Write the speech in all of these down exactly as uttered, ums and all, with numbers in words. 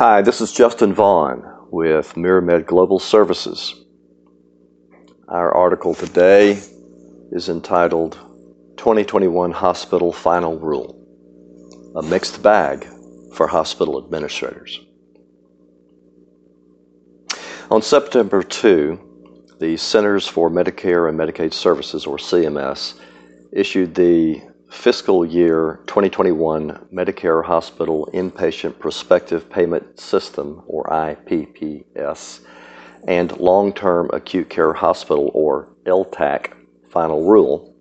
Hi, this is Justin Vaughn with Miramed Global Services. Our article today is entitled twenty twenty-one Hospital Final Rule, a mixed bag for hospital administrators. On September second, the Centers for Medicare and Medicaid Services, or C M S, issued the Fiscal Year twenty twenty-one Medicare Hospital Inpatient Prospective Payment System, or I P P S, and Long-Term Acute Care Hospital, or L TAC, Final Rule,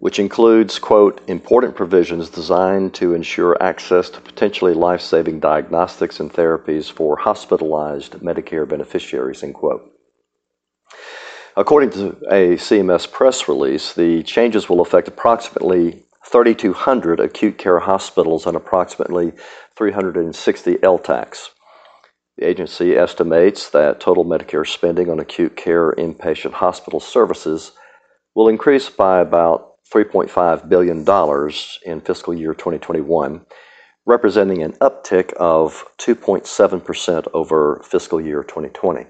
which includes, quote, important provisions designed to ensure access to potentially life-saving diagnostics and therapies for hospitalized Medicare beneficiaries, end quote. According to a C M S press release, the changes will affect approximately three thousand two hundred acute care hospitals and approximately three hundred sixty L TACs. The agency estimates that total Medicare spending on acute care inpatient hospital services will increase by about three point five billion dollars in fiscal year twenty twenty-one, representing an uptick of two point seven percent over fiscal year twenty twenty.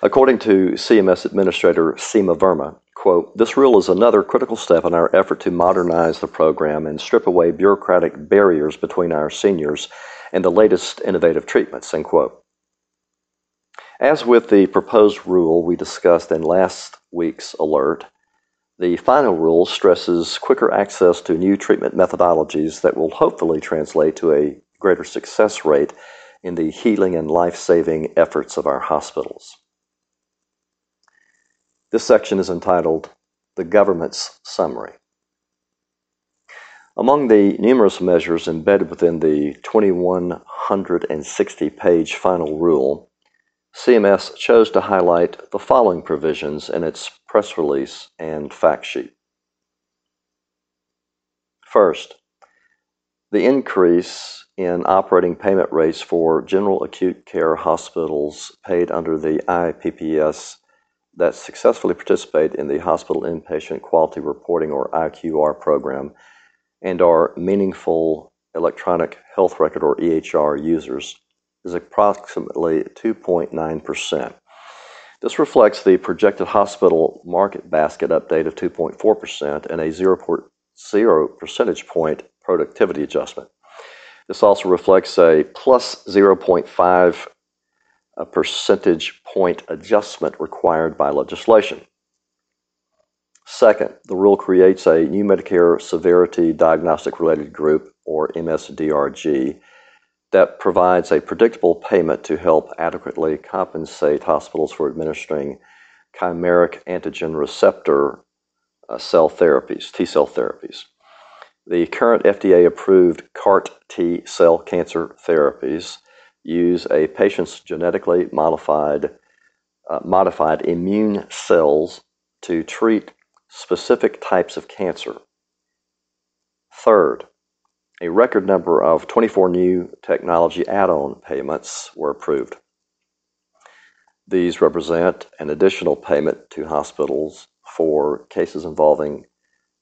According to C M S Administrator Seema Verma, quote, this rule is another critical step in our effort to modernize the program and strip away bureaucratic barriers between our seniors and the latest innovative treatments, end quote. As with the proposed rule we discussed in last week's alert, the final rule stresses quicker access to new treatment methodologies that will hopefully translate to a greater success rate in the healing and life-saving efforts of our hospitals. This section is entitled, The Government's Summary. Among the numerous measures embedded within the two thousand one hundred sixty page final rule, C M S chose to highlight the following provisions in its press release and fact sheet. First, the increase in operating payment rates for general acute care hospitals paid under the I P P S that successfully participate in the Hospital Inpatient Quality Reporting, or I Q R, program and are meaningful electronic health record, or E H R, users is approximately two point nine percent. This reflects the projected hospital market basket update of two point four percent and a zero point zero percentage point productivity adjustment. This also reflects a plus zero point five percentage point adjustment required by legislation. Second, the rule creates a new Medicare Severity Diagnostic Related Group, or M S D R G, that provides a predictable payment to help adequately compensate hospitals for administering chimeric antigen receptor uh, cell therapies, T-cell therapies. The current F D A-approved CART T-cell cancer therapies use a patient's genetically modified, uh, modified immune cells to treat specific types of cancer. Third, a record number of twenty-four new technology add-on payments were approved. These represent an additional payment to hospitals for cases involving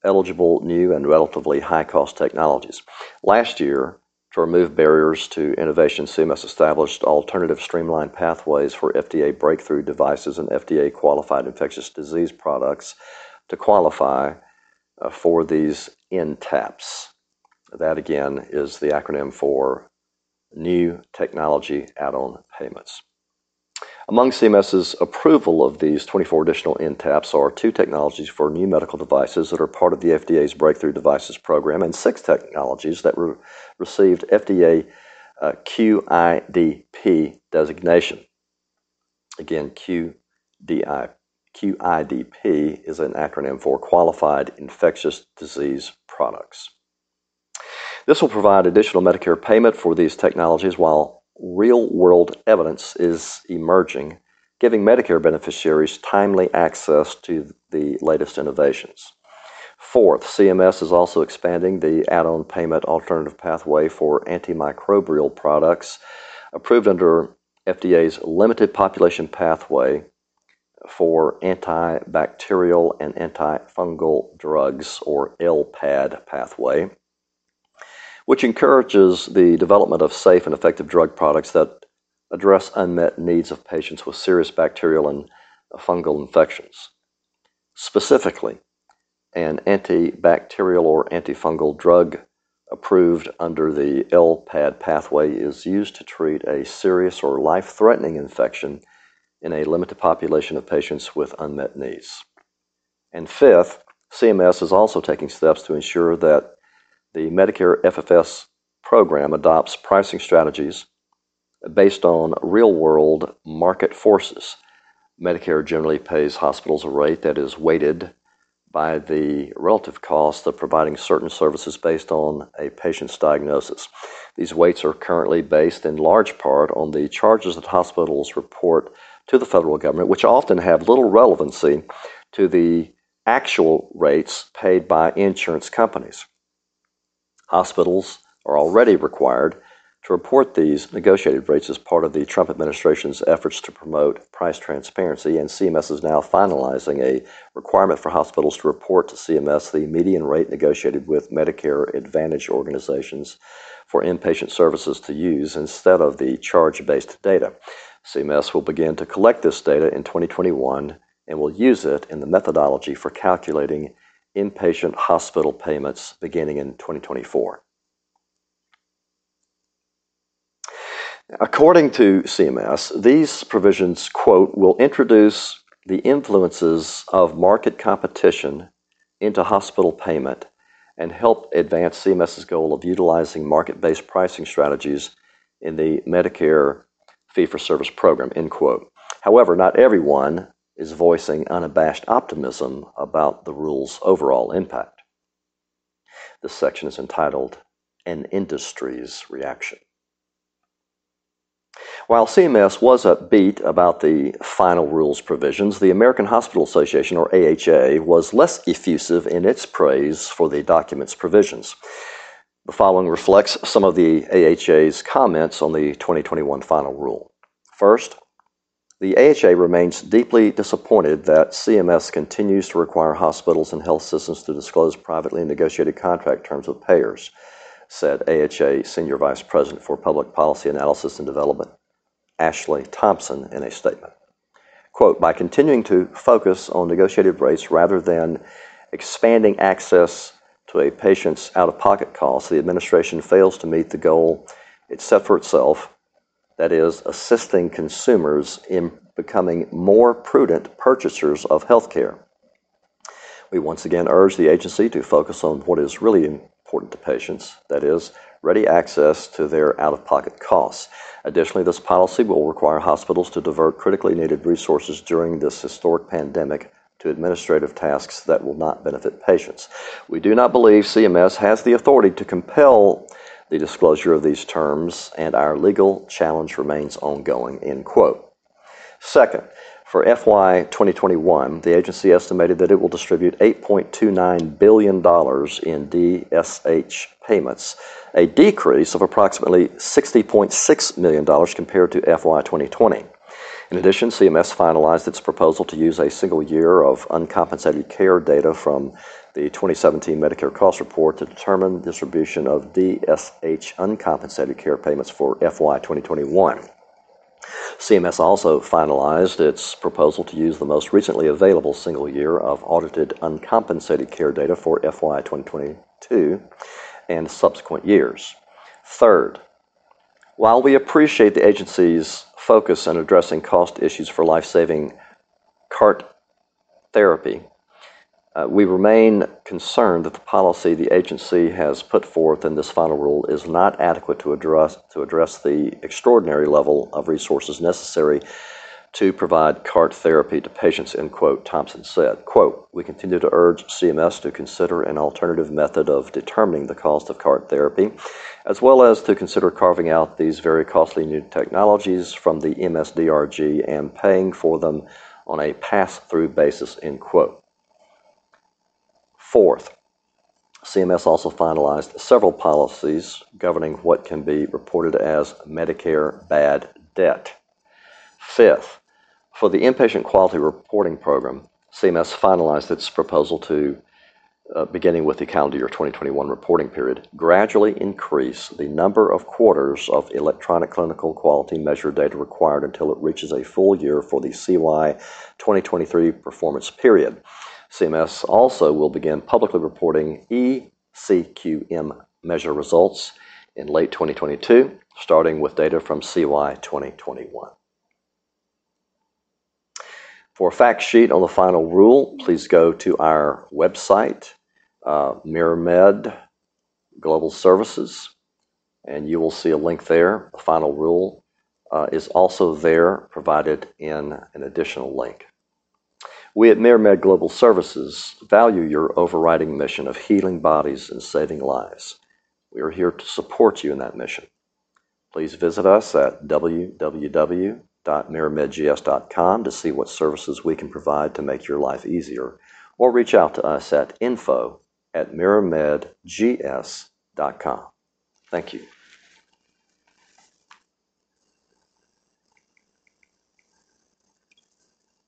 eligible new and relatively high-cost technologies. Last year, to remove barriers to innovation, C M S established alternative streamlined pathways for F D A breakthrough devices and F D A-qualified infectious disease products to qualify uh, for these N TAPs. That, again, is the acronym for New Technology Add-on Payments. Among CMS's approval of these twenty-four additional N TAPs are two technologies for new medical devices that are part of the F D A's Breakthrough Devices Program and six technologies that re- received F D A uh, Q I D P designation. Again, Q D I, Q I D P is an acronym for Qualified Infectious Disease Products. This will provide additional Medicare payment for these technologies while real-world evidence is emerging, giving Medicare beneficiaries timely access to the latest innovations. Fourth, C M S is also expanding the add-on payment alternative pathway for antimicrobial products approved under F D A's limited population pathway for antibacterial and antifungal drugs, or L PAD pathway, which encourages the development of safe and effective drug products that address unmet needs of patients with serious bacterial and fungal infections. Specifically, an antibacterial or antifungal drug approved under the L P A D pathway is used to treat a serious or life-threatening infection in a limited population of patients with unmet needs. And fifth, C M S is also taking steps to ensure that the Medicare F F S program adopts pricing strategies based on real-world market forces. Medicare generally pays hospitals a rate that is weighted by the relative cost of providing certain services based on a patient's diagnosis. These weights are currently based in large part on the charges that hospitals report to the federal government, which often have little relevancy to the actual rates paid by insurance companies. Hospitals are already required to report these negotiated rates as part of the Trump administration's efforts to promote price transparency, and C M S is now finalizing a requirement for hospitals to report to C M S the median rate negotiated with Medicare Advantage organizations for inpatient services to use instead of the charge-based data. C M S will begin to collect this data in twenty twenty-one and will use it in the methodology for calculating inpatient hospital payments beginning in twenty twenty-four. According to C M S, these provisions, quote, will introduce the influences of market competition into hospital payment and help advance CMS's goal of utilizing market-based pricing strategies in the Medicare fee-for-service program, end quote. However, not everyone is voicing unabashed optimism about the rule's overall impact. This section is entitled, An Industry's Reaction. While C M S was upbeat about the final rules provisions, the American Hospital Association, or A H A, was less effusive in its praise for the document's provisions. The following reflects some of the A H A's comments on the twenty twenty-one final rule. First, the A H A remains deeply disappointed that C M S continues to require hospitals and health systems to disclose privately negotiated contract terms with payers, said A H A Senior Vice President for Public Policy Analysis and Development, Ashley Thompson, in a statement. Quote, by continuing to focus on negotiated rates rather than expanding access to a patient's out-of-pocket costs, the administration fails to meet the goal it set for itself, that is, assisting consumers in becoming more prudent purchasers of health care. We once again urge the agency to focus on what is really important to patients, that is, ready access to their out-of-pocket costs. Additionally, this policy will require hospitals to divert critically needed resources during this historic pandemic to administrative tasks that will not benefit patients. We do not believe C M S has the authority to compel the disclosure of these terms, and our legal challenge remains ongoing, end quote. Second, for F Y twenty twenty-one, the agency estimated that it will distribute eight point two nine billion dollars in D S H payments, a decrease of approximately sixty point six million dollars compared to F Y twenty twenty. In addition, C M S finalized its proposal to use a single year of uncompensated care data from the twenty seventeen Medicare Cost Report to determine distribution of D S H uncompensated care payments for F Y twenty twenty-one. C M S also finalized its proposal to use the most recently available single year of audited uncompensated care data for F Y twenty twenty-two and subsequent years. Third, while we appreciate the agency's focus on addressing cost issues for life-saving CART therapy, Uh, we remain concerned that the policy the agency has put forth in this final rule is not adequate to address, to address the extraordinary level of resources necessary to provide CART therapy to patients, end quote, Thompson said. Quote, we continue to urge C M S to consider an alternative method of determining the cost of CART therapy, as well as to consider carving out these very costly new technologies from the M S D R G and paying for them on a pass-through basis, end quote. Fourth, C M S also finalized several policies governing what can be reported as Medicare bad debt. Fifth, for the Inpatient Quality Reporting Program, C M S finalized its proposal to uh, beginning with the calendar year twenty twenty-one reporting period, gradually increase the number of quarters of electronic clinical quality measure data required until it reaches a full year for the C Y twenty twenty-three performance period. C M S also will begin publicly reporting E C Q M measure results in late twenty twenty-two, starting with data from C Y twenty twenty-one. For a fact sheet on the final rule, please go to our website, uh, Miramed Global Services, and you will see a link there. The final rule uh, is also there, provided in an additional link. We at Miramed Global Services value your overriding mission of healing bodies and saving lives. We are here to support you in that mission. Please visit us at w w w dot miramed g s dot com to see what services we can provide to make your life easier, or reach out to us at info at miramed g s dot com. Thank you.